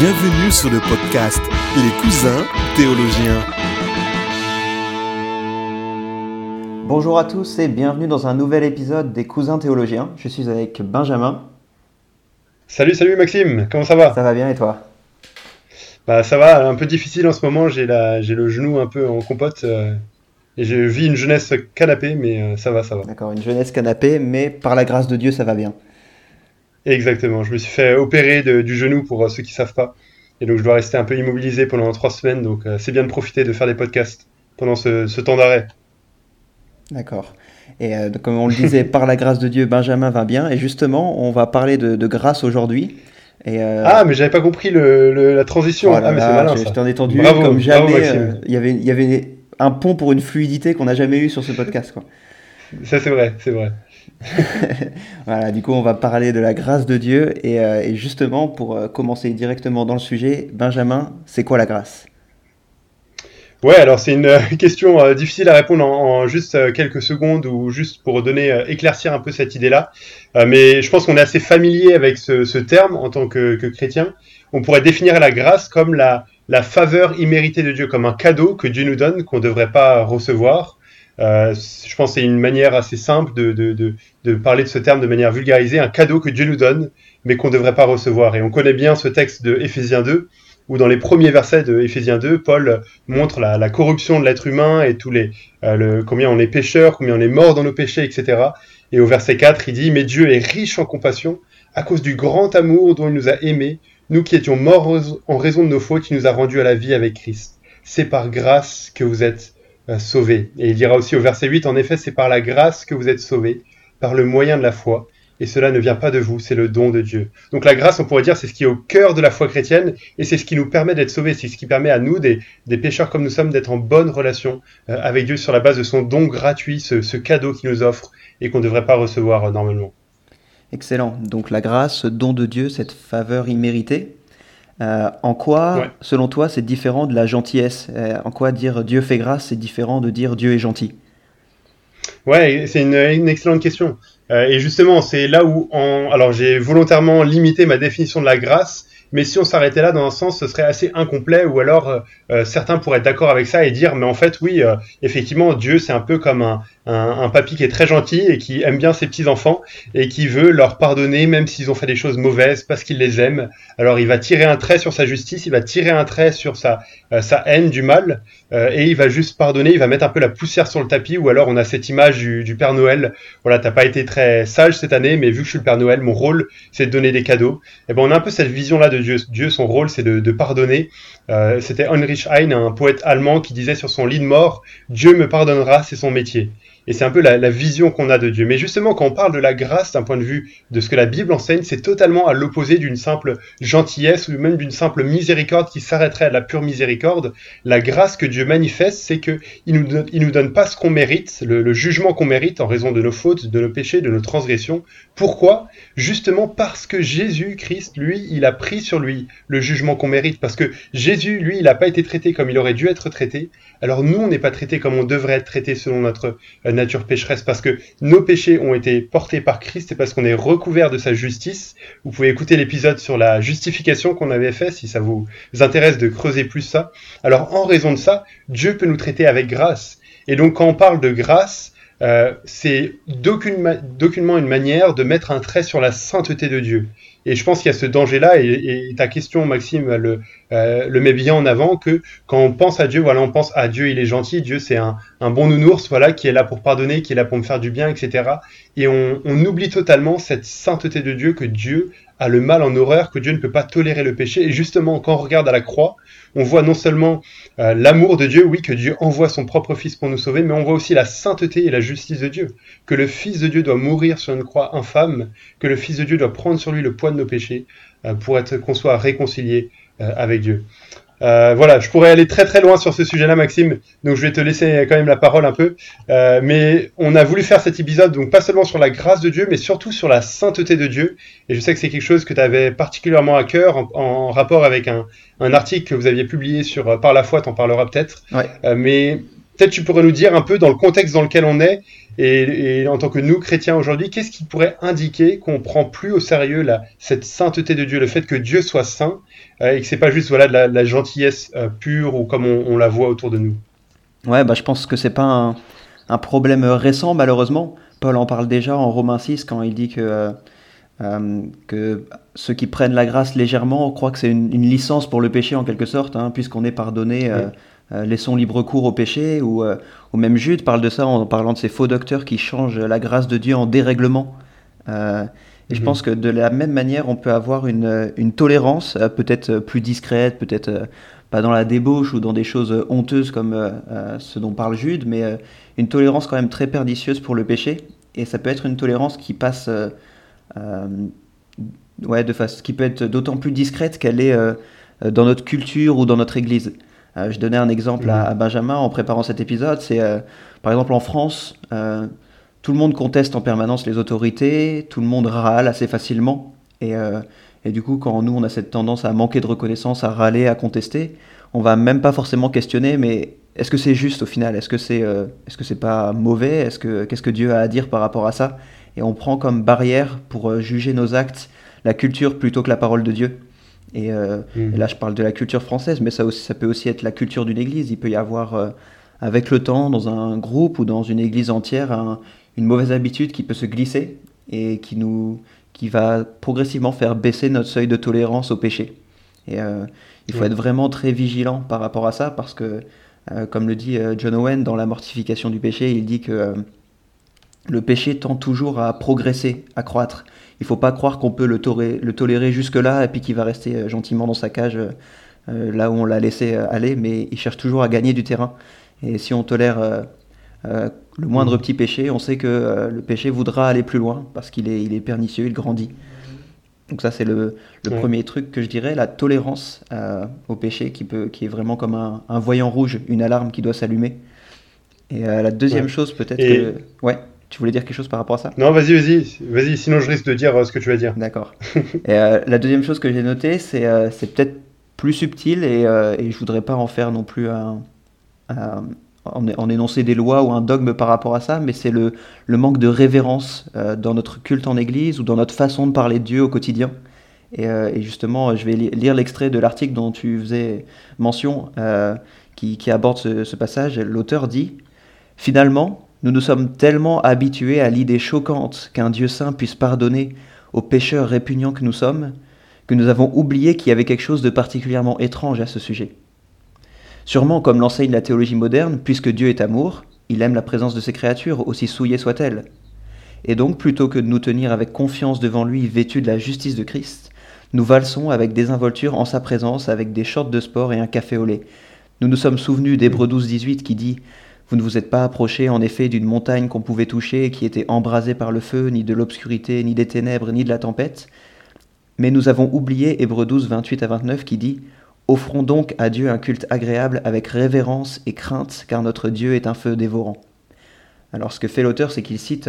Bienvenue sur le podcast Les Cousins Théologiens. Bonjour à tous et bienvenue dans un nouvel épisode des Cousins Théologiens. Je suis avec Benjamin. Salut Maxime, comment ça va ? Ça va bien et toi ? Bah ça va, un peu difficile en ce moment, j'ai le genou un peu en compote et je vis une jeunesse canapé, mais ça va. D'accord, une jeunesse canapé, mais par la grâce de Dieu ça va bien. Exactement, je me suis fait opérer du genou pour ceux qui ne savent pas. Et donc je dois rester un peu immobilisé pendant 3 semaines, donc c'est bien de profiter de faire des podcasts pendant ce temps d'arrêt. D'accord. Et donc, comme on le disait, par la grâce de Dieu, Benjamin va bien. Et justement, on va parler de grâce aujourd'hui. Et, ah, mais j'avais pas compris la transition. Voilà, ah, mais c'est malin ça. Je t'en ai tendu comme jamais. Il y avait un pont pour une fluidité qu'on n'a jamais eu sur ce podcast, quoi. Ça c'est vrai. Voilà, du coup on va parler de la grâce de Dieu et justement pour commencer directement dans le sujet, Benjamin, c'est quoi la grâce ? Ouais, alors c'est une question difficile à répondre en juste quelques secondes ou juste pour éclaircir un peu cette idée-là. Mais je pense qu'on est assez familier avec ce terme en tant que chrétien. On pourrait définir la grâce comme la faveur imméritée de Dieu, comme un cadeau que Dieu nous donne qu'on ne devrait pas recevoir. Je pense que c'est une manière assez simple de parler de ce terme de manière vulgarisée, un cadeau que Dieu nous donne, mais qu'on ne devrait pas recevoir. Et on connaît bien ce texte de Éphésiens 2, où dans les premiers versets de Éphésiens 2, Paul montre la corruption de l'être humain et combien on est pécheur, combien on est mort dans nos péchés, etc. Et au verset 4, il dit « Mais Dieu est riche en compassion, à cause du grand amour dont il nous a aimés, nous qui étions morts en raison de nos fautes, il nous a rendus à la vie avec Christ. C'est par grâce que vous êtes sauvé. » Et il dira aussi au verset 8, « En effet, c'est par la grâce que vous êtes sauvés, par le moyen de la foi, et cela ne vient pas de vous, c'est le don de Dieu. » Donc la grâce, on pourrait dire, c'est ce qui est au cœur de la foi chrétienne, et c'est ce qui nous permet d'être sauvés, c'est ce qui permet à nous, des pécheurs comme nous sommes, d'être en bonne relation avec Dieu sur la base de son don gratuit, ce cadeau qu'il nous offre, et qu'on ne devrait pas recevoir normalement. Excellent. Donc la grâce, ce don de Dieu, cette faveur imméritée, en quoi, ouais, selon toi, c'est différent de la gentillesse ? En quoi dire Dieu fait grâce, c'est différent de dire Dieu est gentil ? Ouais, c'est une excellente question. Et justement, c'est là où, alors j'ai volontairement limité ma définition de la grâce, mais si on s'arrêtait là, dans un sens, ce serait assez incomplet, ou alors certains pourraient être d'accord avec ça et dire, mais en fait, oui, effectivement, Dieu, c'est un peu comme un papy qui est très gentil et qui aime bien ses petits-enfants et qui veut leur pardonner, même s'ils ont fait des choses mauvaises, parce qu'il les aime. Alors, il va tirer un trait sur sa justice, il va tirer un trait sur sa haine du mal, et il va juste pardonner, il va mettre un peu la poussière sur le tapis, ou alors on a cette image du Père Noël, voilà, t'as pas été très sage cette année, mais vu que je suis le Père Noël, mon rôle, c'est de donner des cadeaux. Et ben on a un peu cette vision-là de Dieu, son rôle, c'est de pardonner. C'était Heinrich Heine, un poète allemand, qui disait sur son lit de mort « Dieu me pardonnera, c'est son métier ». Et c'est un peu la vision qu'on a de Dieu. Mais justement, quand on parle de la grâce d'un point de vue de ce que la Bible enseigne, c'est totalement à l'opposé d'une simple gentillesse ou même d'une simple miséricorde qui s'arrêterait à la pure miséricorde. La grâce que Dieu manifeste, c'est qu'il nous donne pas ce qu'on mérite, le jugement qu'on mérite en raison de nos fautes, de nos péchés, de nos transgressions. Pourquoi ? Justement parce que Jésus-Christ, lui, il a pris sur lui le jugement qu'on mérite. Parce que Jésus, lui, il n'a pas été traité comme il aurait dû être traité. Alors nous, on n'est pas traité comme on devrait être traité selon notre nature pécheresse, parce que nos péchés ont été portés par Christ et parce qu'on est recouvert de sa justice. Vous pouvez écouter l'épisode sur la justification qu'on avait fait, si ça vous intéresse de creuser plus ça. Alors en raison de ça, Dieu peut nous traiter avec grâce. Et donc quand on parle de grâce, c'est d'aucunement une manière de mettre un trait sur la sainteté de Dieu. Et je pense qu'il y a ce danger-là, et ta question, Maxime, le met bien en avant, que quand on pense à Dieu, voilà, on pense à Dieu, il est gentil, Dieu c'est un bon nounours, voilà, qui est là pour pardonner, qui est là pour me faire du bien, etc. Et on oublie totalement cette sainteté de Dieu, que Dieu a le mal en horreur, que Dieu ne peut pas tolérer le péché. Et justement, quand on regarde à la croix, on voit non seulement l'amour de Dieu, oui, que Dieu envoie son propre Fils pour nous sauver, mais on voit aussi la sainteté et la justice de Dieu, que le Fils de Dieu doit mourir sur une croix infâme, que le Fils de Dieu doit prendre sur lui le poids de nos péchés pour qu'on soit réconcilié avec Dieu. Voilà, je pourrais aller très très loin sur ce sujet-là, Maxime, donc je vais te laisser quand même la parole un peu, mais on a voulu faire cet épisode, donc pas seulement sur la grâce de Dieu, mais surtout sur la sainteté de Dieu, et je sais que c'est quelque chose que tu avais particulièrement à cœur, en rapport avec un article que vous aviez publié sur Par la foi, t'en parleras peut-être, ouais. Mais Peut-être tu pourrais nous dire un peu dans le contexte dans lequel on est et en tant que nous, chrétiens aujourd'hui, qu'est-ce qui pourrait indiquer qu'on ne prend plus au sérieux cette sainteté de Dieu, le fait que Dieu soit saint et que ce n'est pas juste de la gentillesse pure ou comme on la voit autour de nous. Ouais, je pense que ce n'est pas un problème récent malheureusement. Paul en parle déjà en Romains 6 quand il dit que ceux qui prennent la grâce légèrement croient que c'est une licence pour le péché en quelque sorte, puisqu'on est pardonné... Oui. Laissons libre cours au péché, ou même Jude parle de ça en parlant de ces faux docteurs qui changent la grâce de Dieu en dérèglement. Et je pense que de la même manière, on peut avoir une tolérance, peut-être plus discrète, peut-être pas dans la débauche ou dans des choses honteuses comme ce dont parle Jude, mais une tolérance quand même très pernicieuse pour le péché. Et ça peut être une tolérance qui passe qui peut être d'autant plus discrète qu'elle est dans notre culture ou dans notre église. Je donnais un exemple à Benjamin en préparant cet épisode, c'est par exemple en France, tout le monde conteste en permanence les autorités, tout le monde râle assez facilement, et du coup quand nous on a cette tendance à manquer de reconnaissance, à râler, à contester, on va même pas forcément questionner, mais est-ce que c'est juste au final, est-ce que c'est pas mauvais, qu'est-ce que Dieu a à dire par rapport à ça, et on prend comme barrière pour juger nos actes la culture plutôt que la parole de Dieu. Et là je parle de la culture française, mais ça peut aussi être la culture d'une église. Il peut y avoir avec le temps dans un groupe ou dans une église entière une mauvaise habitude qui peut se glisser et qui va progressivement faire baisser notre seuil de tolérance au péché. Et il faut être vraiment très vigilant par rapport à ça, parce que comme le dit John Owen dans La mortification du péché, il dit que le péché tend toujours à progresser, à croître. Il ne faut pas croire qu'on peut le tolérer jusque-là et puis qu'il va rester gentiment dans sa cage là où on l'a laissé aller, mais il cherche toujours à gagner du terrain. Et si on tolère le moindre petit péché, on sait que le péché voudra aller plus loin parce qu'il est pernicieux, il grandit. Donc ça, c'est le premier truc que je dirais, la tolérance au péché qui est vraiment comme un voyant rouge, une alarme qui doit s'allumer. Et la deuxième chose peut-être que... Ouais. Tu voulais dire quelque chose par rapport à ça ? Non, vas-y, sinon je risque de dire ce que tu vas dire. D'accord. La deuxième chose que j'ai notée, c'est peut-être plus subtil et je ne voudrais pas en faire non plus en énoncer des lois ou un dogme par rapport à ça, mais c'est le manque de révérence dans notre culte en église ou dans notre façon de parler de Dieu au quotidien. Et justement, je vais lire l'extrait de l'article dont tu faisais mention qui aborde ce passage. L'auteur dit « Finalement, nous nous sommes tellement habitués à l'idée choquante qu'un Dieu saint puisse pardonner aux pécheurs répugnants que nous sommes, que nous avons oublié qu'il y avait quelque chose de particulièrement étrange à ce sujet. Sûrement, comme l'enseigne la théologie moderne, puisque Dieu est amour, il aime la présence de ses créatures, aussi souillées soient-elles. Et donc, plutôt que de nous tenir avec confiance devant lui, vêtus de la justice de Christ, nous valsons avec désinvolture en sa présence, avec des shorts de sport et un café au lait. Nous nous sommes souvenus d'Hébreux 12-18 qui dit « Vous ne vous êtes pas approchés en effet d'une montagne qu'on pouvait toucher et qui était embrasée par le feu, ni de l'obscurité, ni des ténèbres, ni de la tempête. Mais nous avons oublié Hébreux 12, 28 à 29 qui dit « Offrons donc à Dieu un culte agréable avec révérence et crainte, car notre Dieu est un feu dévorant. » Alors ce que fait l'auteur, c'est qu'il cite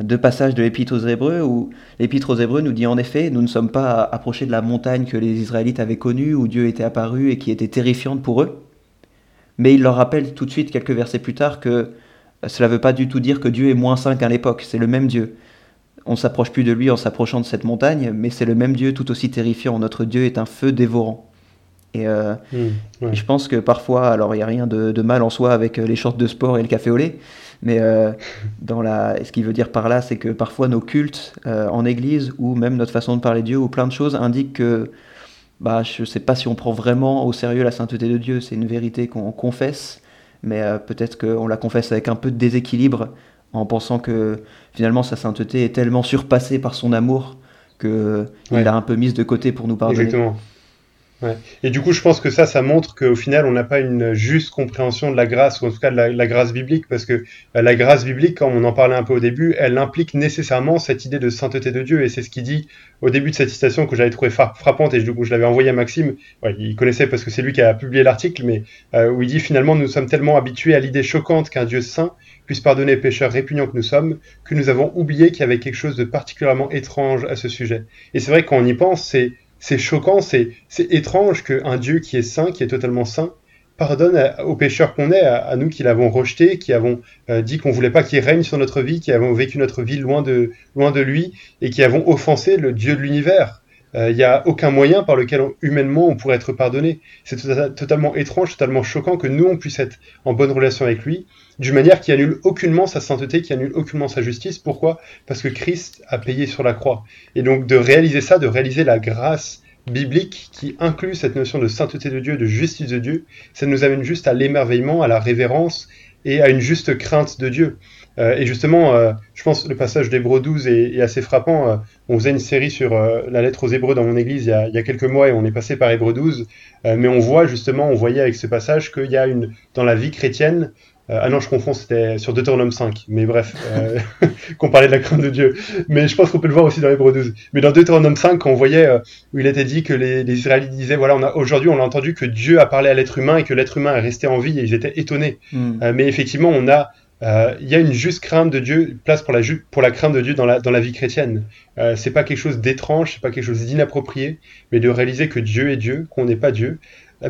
deux passages de l'Épître aux Hébreux, où l'Épître aux Hébreux nous dit en effet « Nous ne sommes pas approchés de la montagne que les Israélites avaient connue, où Dieu était apparu et qui était terrifiante pour eux. » Mais il leur rappelle tout de suite, quelques versets plus tard, que cela ne veut pas du tout dire que Dieu est moins saint qu'à l'époque, c'est le même Dieu. On ne s'approche plus de lui en s'approchant de cette montagne, mais c'est le même Dieu tout aussi terrifiant, notre Dieu est un feu dévorant. Et je pense que parfois, alors il n'y a rien de mal en soi avec les shorts de sport et le café au lait, mais ce qu'il veut dire par là, c'est que parfois nos cultes en église, ou même notre façon de parler de Dieu, ou plein de choses indiquent que je ne sais pas si on prend vraiment au sérieux la sainteté de Dieu. C'est une vérité qu'on confesse, mais peut-être qu'on la confesse avec un peu de déséquilibre, en pensant que finalement sa sainteté est tellement surpassée par son amour qu'il l'a un peu mise de côté pour nous pardonner. Exactement. Ouais. Et du coup, je pense que ça montre qu'au final, on n'a pas une juste compréhension de la grâce, ou en tout cas de la grâce biblique, parce que la grâce biblique, comme on en parlait un peu au début, elle implique nécessairement cette idée de sainteté de Dieu, et c'est ce qu'il dit au début de cette citation que j'avais trouvée frappante, et du coup, je l'avais envoyée à Maxime, il connaissait parce que c'est lui qui a publié l'article, mais où il dit finalement, nous sommes tellement habitués à l'idée choquante qu'un Dieu saint puisse pardonner aux pécheurs répugnants que nous sommes, que nous avons oublié qu'il y avait quelque chose de particulièrement étrange à ce sujet. Et c'est vrai que quand on y pense, c'est choquant, c'est étrange qu'un Dieu qui est saint, qui est totalement saint, pardonne aux pécheurs qu'on est, à nous qui l'avons rejeté, qui avons dit qu'on ne voulait pas qu'il règne sur notre vie, qui avons vécu notre vie loin de lui et qui avons offensé le Dieu de l'univers. Il n'y a aucun moyen par lequel humainement on pourrait être pardonné. C'est totalement étrange, totalement choquant que nous on puisse être en bonne relation avec lui, d'une manière qui annule aucunement sa sainteté, qui annule aucunement sa justice. Pourquoi ? Parce que Christ a payé sur la croix. Et donc de réaliser ça, de réaliser la grâce biblique qui inclut cette notion de sainteté de Dieu, de justice de Dieu, ça nous amène juste à l'émerveillement, à la révérence et à une juste crainte de Dieu. Et justement, je pense que le passage d'Hébreux 12 est assez frappant. On faisait une série sur la lettre aux Hébreux dans mon église il y a quelques mois et on est passé par Hébreux 12. Mais on voyait avec ce passage qu'il y a dans la vie chrétienne, je confonds, c'était sur Deutéronome 5, mais bref, qu'on parlait de la crainte de Dieu. Mais je pense qu'on peut le voir aussi dans Hébreux 12. Mais dans Deutéronome 5, on voyait où il était dit que les Israélites disaient, voilà, aujourd'hui on a entendu que Dieu a parlé à l'être humain et que l'être humain est resté en vie et ils étaient étonnés. Mais effectivement, il y a une juste crainte de Dieu, place pour la crainte de Dieu dans la vie chrétienne. C'est pas quelque chose d'étrange, c'est pas quelque chose d'inapproprié, mais de réaliser que Dieu est Dieu, qu'on n'est pas Dieu,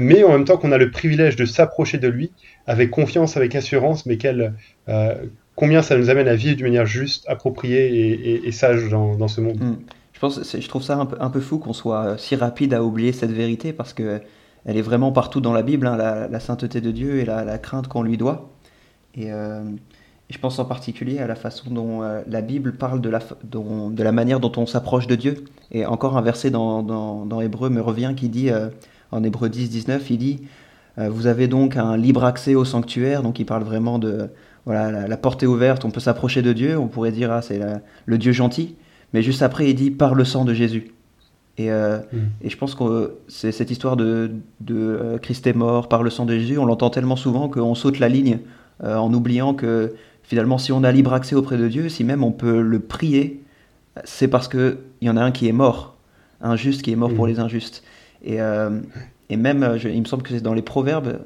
mais en même temps qu'on a le privilège de s'approcher de lui avec confiance, avec assurance, mais combien ça nous amène à vivre d'une manière juste, appropriée et sage dans ce monde. Je trouve ça un peu fou qu'on soit si rapide à oublier cette vérité, parce qu'elle est vraiment partout dans la Bible, hein, la sainteté de Dieu et la crainte qu'on lui doit. Et je pense en particulier à la façon dont la Bible parle de la manière dont on s'approche de Dieu. Et encore un verset dans Hébreux me revient qui dit, en Hébreux 10, 19, il dit « Vous avez donc un libre accès au sanctuaire », donc il parle vraiment de la porte est ouverte, on peut s'approcher de Dieu, on pourrait dire « Ah, c'est le Dieu gentil », mais juste après il dit « Par le sang de Jésus ». Et je pense que c'est cette histoire de Christ est mort, par le sang de Jésus, on l'entend tellement souvent qu'on saute la ligne, en oubliant que finalement si on a libre accès auprès de Dieu, si même on peut le prier, c'est parce qu'il y en a un qui est mort, un juste qui est mort pour les injustes. Et même, il me semble que c'est dans les Proverbes,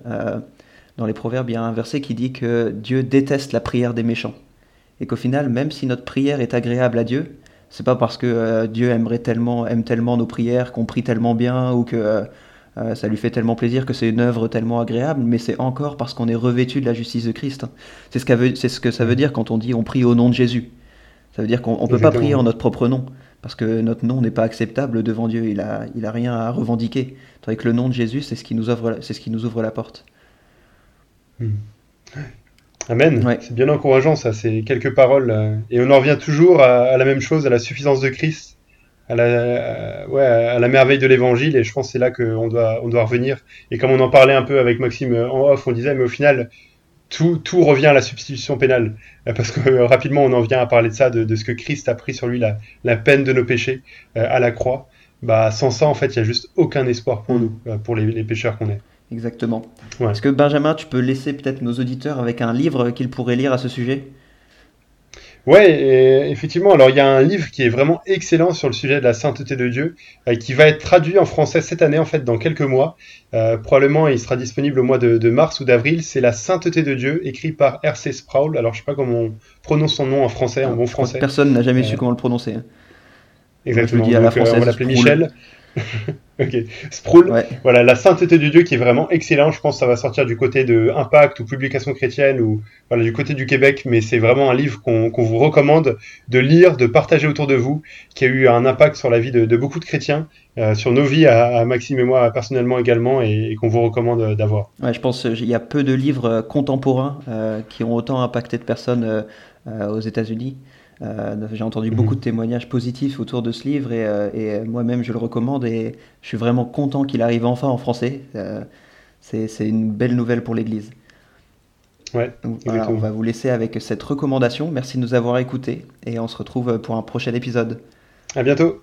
il y a un verset qui dit que Dieu déteste la prière des méchants, et qu'au final, même si notre prière est agréable à Dieu, c'est pas parce que Dieu aime tellement nos prières, qu'on prie tellement bien, ou que ça lui fait tellement plaisir, que c'est une œuvre tellement agréable, mais c'est encore parce qu'on est revêtu de la justice de Christ. C'est ce que ça veut dire quand on dit on prie au nom de Jésus. Ça veut dire qu'on ne peut pas prier en notre propre nom, parce que notre nom n'est pas acceptable devant Dieu, il a rien à revendiquer. Tandis que le nom de Jésus, c'est ce qui nous ouvre la porte. Amen, ouais. C'est bien encourageant ça, c'est quelques paroles. Et on en revient toujours à la même chose, à la suffisance de Christ, à la merveille de l'évangile, et je pense que c'est là qu'on doit revenir. Et comme on en parlait un peu avec Maxime en off, on disait, mais au final... Tout revient à la substitution pénale, parce que rapidement on en vient à parler de ça, de ce que Christ a pris sur lui, la peine de nos péchés à la croix. Sans ça, en fait, il n'y a juste aucun espoir pour nous, pour les pécheurs qu'on est. Exactement. Ouais. Est-ce que Benjamin, tu peux laisser peut-être nos auditeurs avec un livre qu'ils pourraient lire à ce sujet ? Ouais, effectivement. Alors, il y a un livre qui est vraiment excellent sur le sujet de la sainteté de Dieu, qui va être traduit en français cette année, en fait, dans quelques mois. Probablement, il sera disponible au mois de mars ou d'avril. C'est La sainteté de Dieu, écrit par R.C. Sproul. Alors, je sais pas comment on prononce son nom en français, en bon français. Personne n'a jamais su comment le prononcer. Exactement. Donc, on va l'appeler Michel. Ok, Sproul, ouais. Voilà, La sainteté de Dieu qui est vraiment excellent. Je pense que ça va sortir du côté de Impact ou Publication chrétienne ou voilà, du côté du Québec, mais c'est vraiment un livre qu'on vous recommande de lire, de partager autour de vous, qui a eu un impact sur la vie de beaucoup de chrétiens, sur nos vies à Maxime et moi personnellement également, et qu'on vous recommande d'avoir. Ouais, je pense qu'il y a peu de livres contemporains qui ont autant impacté de personnes aux États-Unis. J'ai entendu beaucoup de témoignages positifs autour de ce livre et moi-même je le recommande et je suis vraiment content qu'il arrive enfin en français. C'est une belle nouvelle pour l'Église. Ouais, donc, voilà, on va vous laisser avec cette recommandation. Merci de nous avoir écoutés et on se retrouve pour un prochain épisode. À bientôt.